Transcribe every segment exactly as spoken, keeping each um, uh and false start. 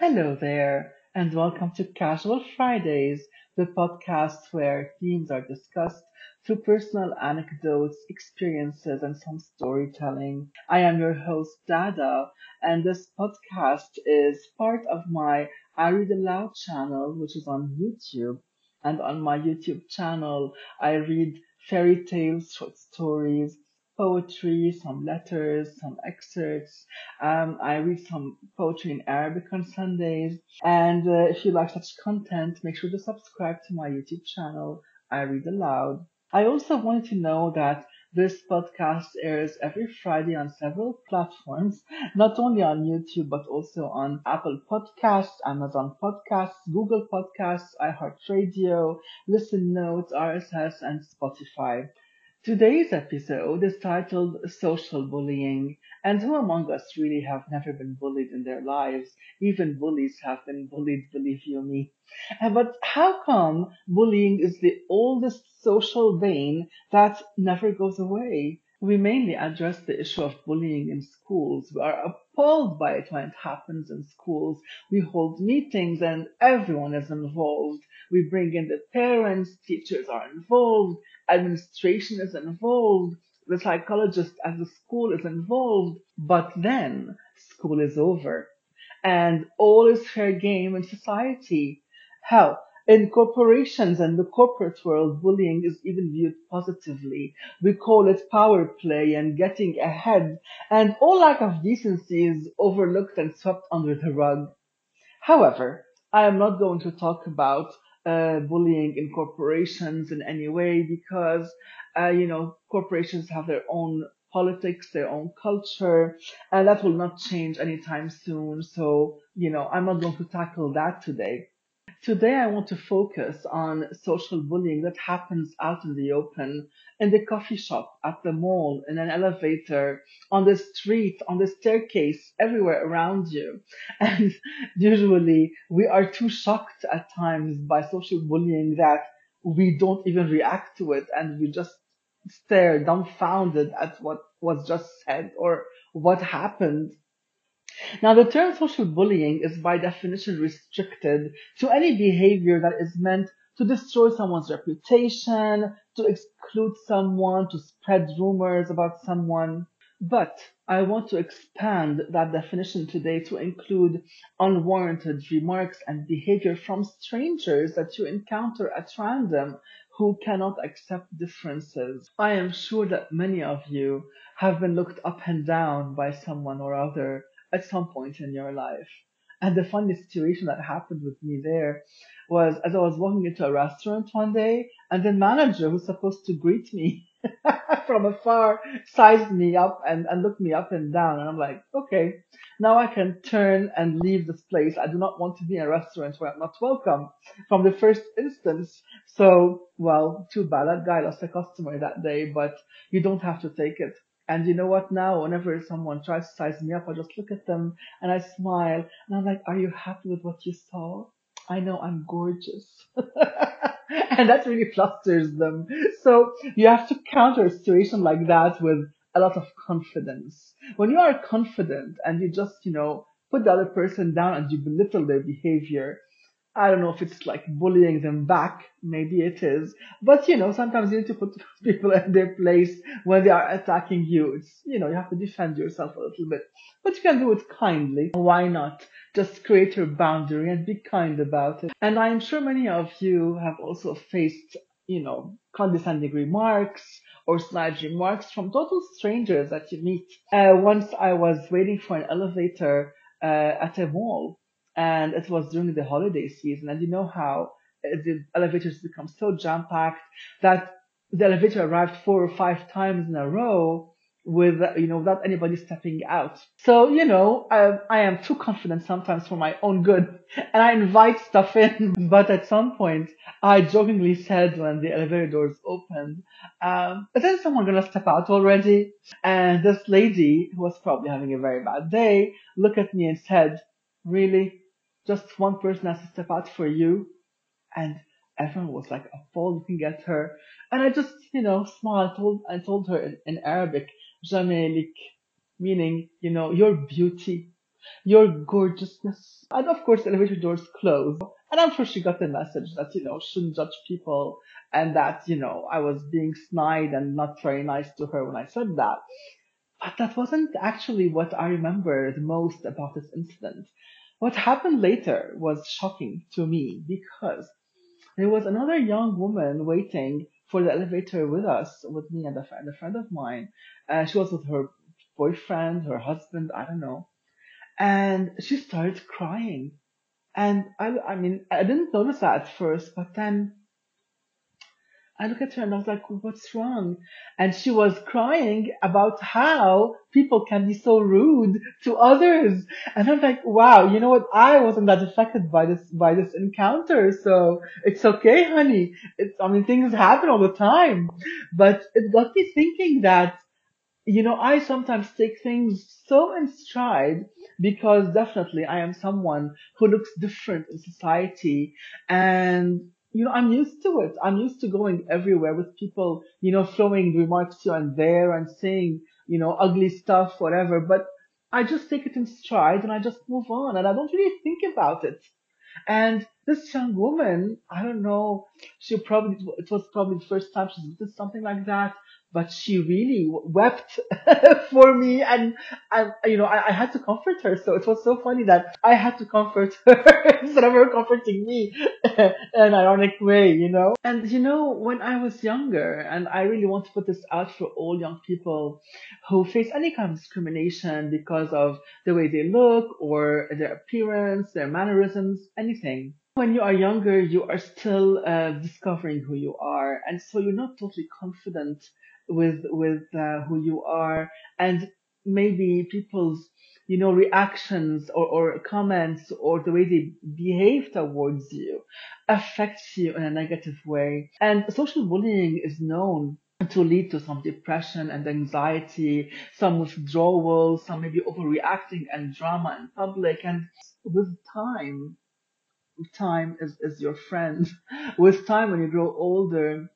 Hello there, and welcome to Casual Fridays, the podcast where themes are discussed through personal anecdotes, experiences, and some storytelling. I am your host, Dada, and this podcast is part of my I Read Aloud channel, which is on YouTube. And on my YouTube channel, I read fairy tales, short stories, poetry, some letters, some excerpts. Um, I read some poetry in Arabic on Sundays. And uh, if you like such content, make sure to subscribe to my YouTube channel, I Read Aloud. I also wanted to know that this podcast airs every Friday on several platforms, not only on YouTube, but also on Apple Podcasts, Amazon Podcasts, Google Podcasts, iHeartRadio, Listen Notes, R S S, and Spotify. Today's episode is titled Social Bullying, and who among us really have never been bullied in their lives? Even bullies have been bullied, believe you me. But how come bullying is the oldest social bane that never goes away? We mainly address the issue of bullying in schools. We are appalled by it when it happens in schools. We hold meetings and everyone is involved. We bring in the parents, teachers are involved, administration is involved, the psychologist at the school is involved. But then school is over and all is fair game in society. Hell, in corporations and the corporate world, bullying is even viewed positively. We call it power play and getting ahead, and all lack of decency is overlooked and swept under the rug. However, I am not going to talk about uh, bullying in corporations in any way because, uh, you know, corporations have their own politics, their own culture, and that will not change anytime soon. So, you know, I'm not going to tackle that today. Today, I want to focus on social bullying that happens out in the open, in the coffee shop, at the mall, in an elevator, on the street, on the staircase, everywhere around you. And usually, we are too shocked at times by social bullying that we don't even react to it, and we just stare dumbfounded at what was just said or what happened. Now, the term social bullying is by definition restricted to any behavior that is meant to destroy someone's reputation, to exclude someone, to spread rumors about someone. But I want to expand that definition today to include unwarranted remarks and behavior from strangers that you encounter at random who cannot accept differences. I am sure that many of you have been looked up and down by someone or other at some point in your life. And the funny situation that happened with me there was as I was walking into a restaurant one day, and the manager who's supposed to greet me from afar sized me up and, and looked me up and down. And I'm like, okay, now I can turn and leave this place. I do not want to be in a restaurant where I'm not welcome from the first instance. So, well, too bad. That guy lost a customer that day, but you don't have to take it. And you know what, now, whenever someone tries to size me up, I just look at them and I smile. And I'm like, are you happy with what you saw? I know I'm gorgeous. And that really flusters them. So you have to counter a situation like that with a lot of confidence. When you are confident and you just, you know, put the other person down and you belittle their behavior, I don't know if it's like bullying them back. Maybe it is. But, you know, sometimes you need to put people in their place when they are attacking you. It's, you know, you have to defend yourself a little bit. But you can do it kindly. Why not? Just create your boundary and be kind about it. And I'm sure many of you have also faced, you know, condescending remarks or snide remarks from total strangers that you meet. Uh, once I was waiting for an elevator uh, at a mall. And it was during the holiday season. And you know how the elevators become so jam-packed that the elevator arrived four or five times in a row with, you know, without anybody stepping out. So, you know, I, I am too confident sometimes for my own good. And I invite stuff in. But at some point, I jokingly said when the elevator doors opened, um, isn't someone going to step out already? And this lady, who was probably having a very bad day, looked at me and said, really? Just one person has to step out for you? And everyone was like appalled looking at her. And I just, you know, smiled told, and told her in, in Arabic, Jamelik, meaning, you know, your beauty. your gorgeousness. And of course, the elevator doors closed. And I'm sure she got the message that, you know, shouldn't judge people and that, you know, I was being snide and not very nice to her when I said that. But that wasn't actually what I remember the most about this incident. What happened later was shocking to me because there was another young woman waiting for the elevator with us, with me and a, and a friend of mine. Uh, she was with her boyfriend, her husband, I don't know. And she started crying. And I, I mean, I didn't notice that at first, but then I looked at her and I was like, what's wrong? And she was crying about how people can be so rude to others. And I'm like, wow, you know what? I wasn't that affected by this, by this encounter. So it's okay, honey. It's, I mean, things happen all the time, but it got me thinking that, you know, I sometimes take things so in stride because definitely I am someone who looks different in society and you know, I'm used to it. I'm used to going everywhere with people, you know, throwing remarks here and there and saying, you know, ugly stuff, whatever. But I just take it in stride and I just move on and I don't really think about it. And this young woman, I don't know, she probably, it was probably the first time she did something like that, but she really wept for me. And I, you know, I, I had to comfort her. So it was so funny that I had to comfort her instead of her comforting me in an ironic way, you know. And, you know, when I was younger, and I really want to put this out for all young people who face any kind of discrimination because of the way they look or their appearance, their mannerisms, anything. When you are younger, you are still uh, discovering who you are. And so you're not totally confident with with uh, who you are, and maybe people's, you know, reactions or, or comments or the way they behave towards you affects you in a negative way. And social bullying is known to lead to some depression and anxiety, some withdrawal, some maybe overreacting and drama in public. And with time, time is, is your friend. With time, when you grow older,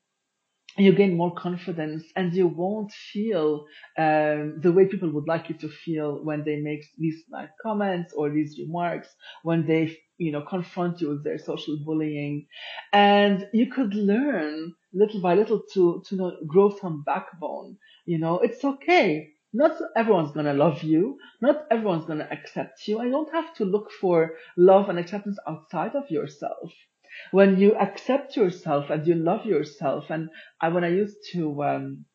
you gain more confidence and you won't feel um, the way people would like you to feel when they make these like, comments or these remarks, when they, you know, confront you with their social bullying. And you could learn little by little to, to know, grow some backbone. You know, it's okay. Not everyone's going to love you. Not everyone's going to accept you. I don't have to look for love and acceptance outside of yourself. When you accept yourself and you love yourself, and I, when I used to um,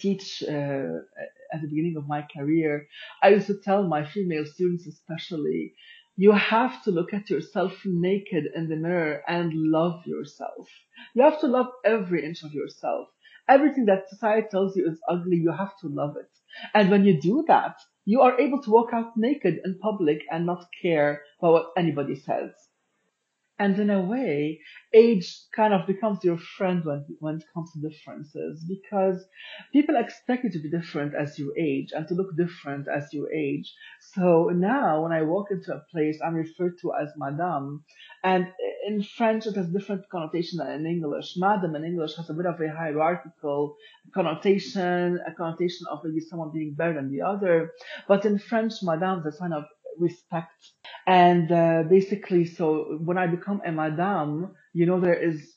teach uh, at the beginning of my career, I used to tell my female students especially, you have to look at yourself naked in the mirror and love yourself. You have to love every inch of yourself. Everything that society tells you is ugly, you have to love it. And when you do that, you are able to walk out naked in public and not care about what anybody says. And in a way, age kind of becomes your friend when, when it comes to differences, because people expect you to be different as you age and to look different as you age. So now when I walk into a place, I'm referred to as madame. And in French, it has different connotation than in English. Madame in English has a bit of a hierarchical connotation, a connotation of maybe someone being better than the other. But in French, madame is a sign of respect. And uh, basically, so when I become a madame, you know, there is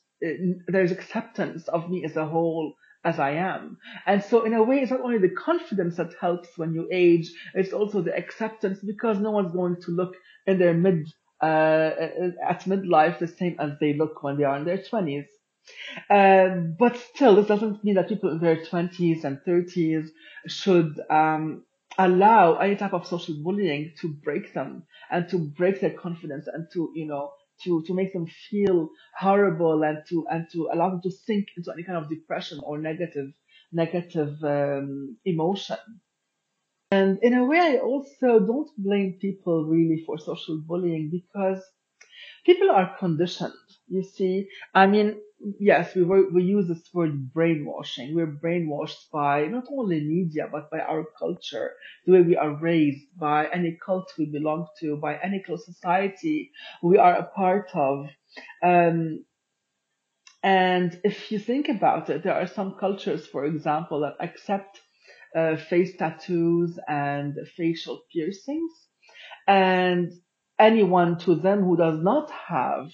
there's acceptance of me as a whole, as I am. And so in a way, it's not only the confidence that helps when you age, it's also the acceptance, because no one's going to look in their mid uh, at midlife the same as they look when they are in their twenties. Um, but still, this doesn't mean that people in their twenties and thirties should um allow any type of social bullying to break them and to break their confidence and to, you know, to, to make them feel horrible and to, and to allow them to sink into any kind of depression or negative, negative, um, emotion. And in a way, I also don't blame people really for social bullying, because people are conditioned. You see, I mean, yes, we were, we use this word brainwashing. We're brainwashed by not only media, but by our culture, the way we are raised, by any cult we belong to, by any close society we are a part of. Um, and if you think about it, there are some cultures, for example, that accept uh, face tattoos and facial piercings And anyone to them who does not have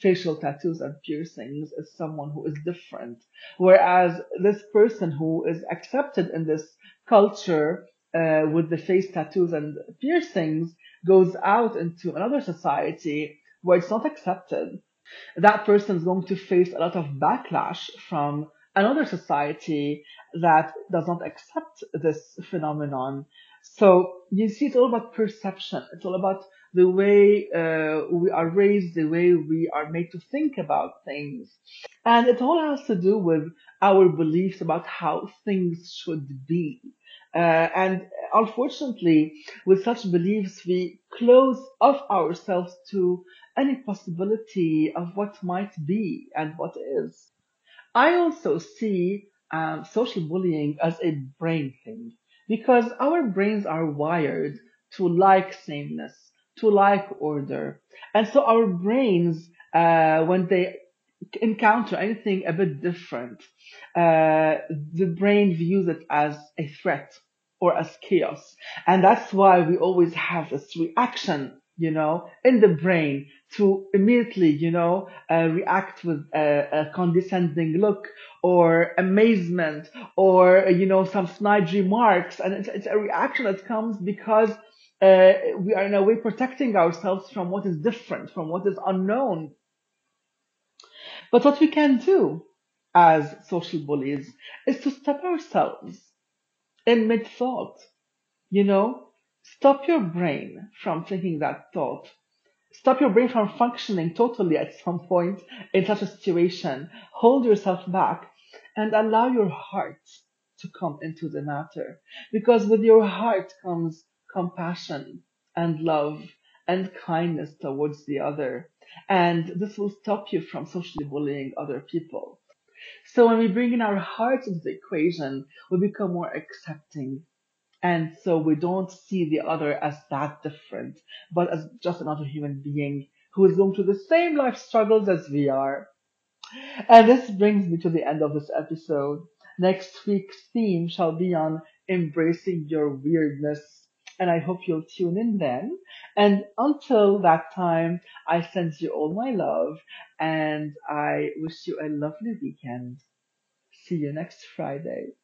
facial tattoos and piercings is someone who is different. Whereas this person who is accepted in this culture uh, with the face tattoos and piercings goes out into another society where it's not accepted. That person is going to face a lot of backlash from another society that does not accept this phenomenon. So you see, it's all about perception. It's all about the way uh, we are raised, the way we are made to think about things. And it all has to do with our beliefs about how things should be. Uh, and unfortunately, with such beliefs, we close off ourselves to any possibility of what might be and what is. I also see um, social bullying as a brain thing, because our brains are wired to like sameness, to like order. And so our brains, uh, when they encounter anything a bit different, uh, the brain views it as a threat or as chaos. And that's why we always have this reaction, you know, in the brain to immediately, you know, uh, react with a, a condescending look or amazement or, you know, some snide remarks. And it's, it's a reaction that comes because uh, we are in a way protecting ourselves from what is different, from what is unknown. But what we can do as social bullies is to stop ourselves in mid-thought, you know. Stop your brain from thinking that thought. Stop your brain from functioning totally at some point in such a situation. Hold yourself back and allow your heart to come into the matter. Because with your heart comes compassion and love and kindness towards the other. And this will stop you from socially bullying other people. So when we bring in our heart into the equation, we become more accepting. And so we don't see the other as that different, but as just another human being who is going through the same life struggles as we are. And this brings me to the end of this episode. Next week's theme shall be on embracing your weirdness. And I hope you'll tune in then. And until that time, I send you all my love and I wish you a lovely weekend. See you next Friday.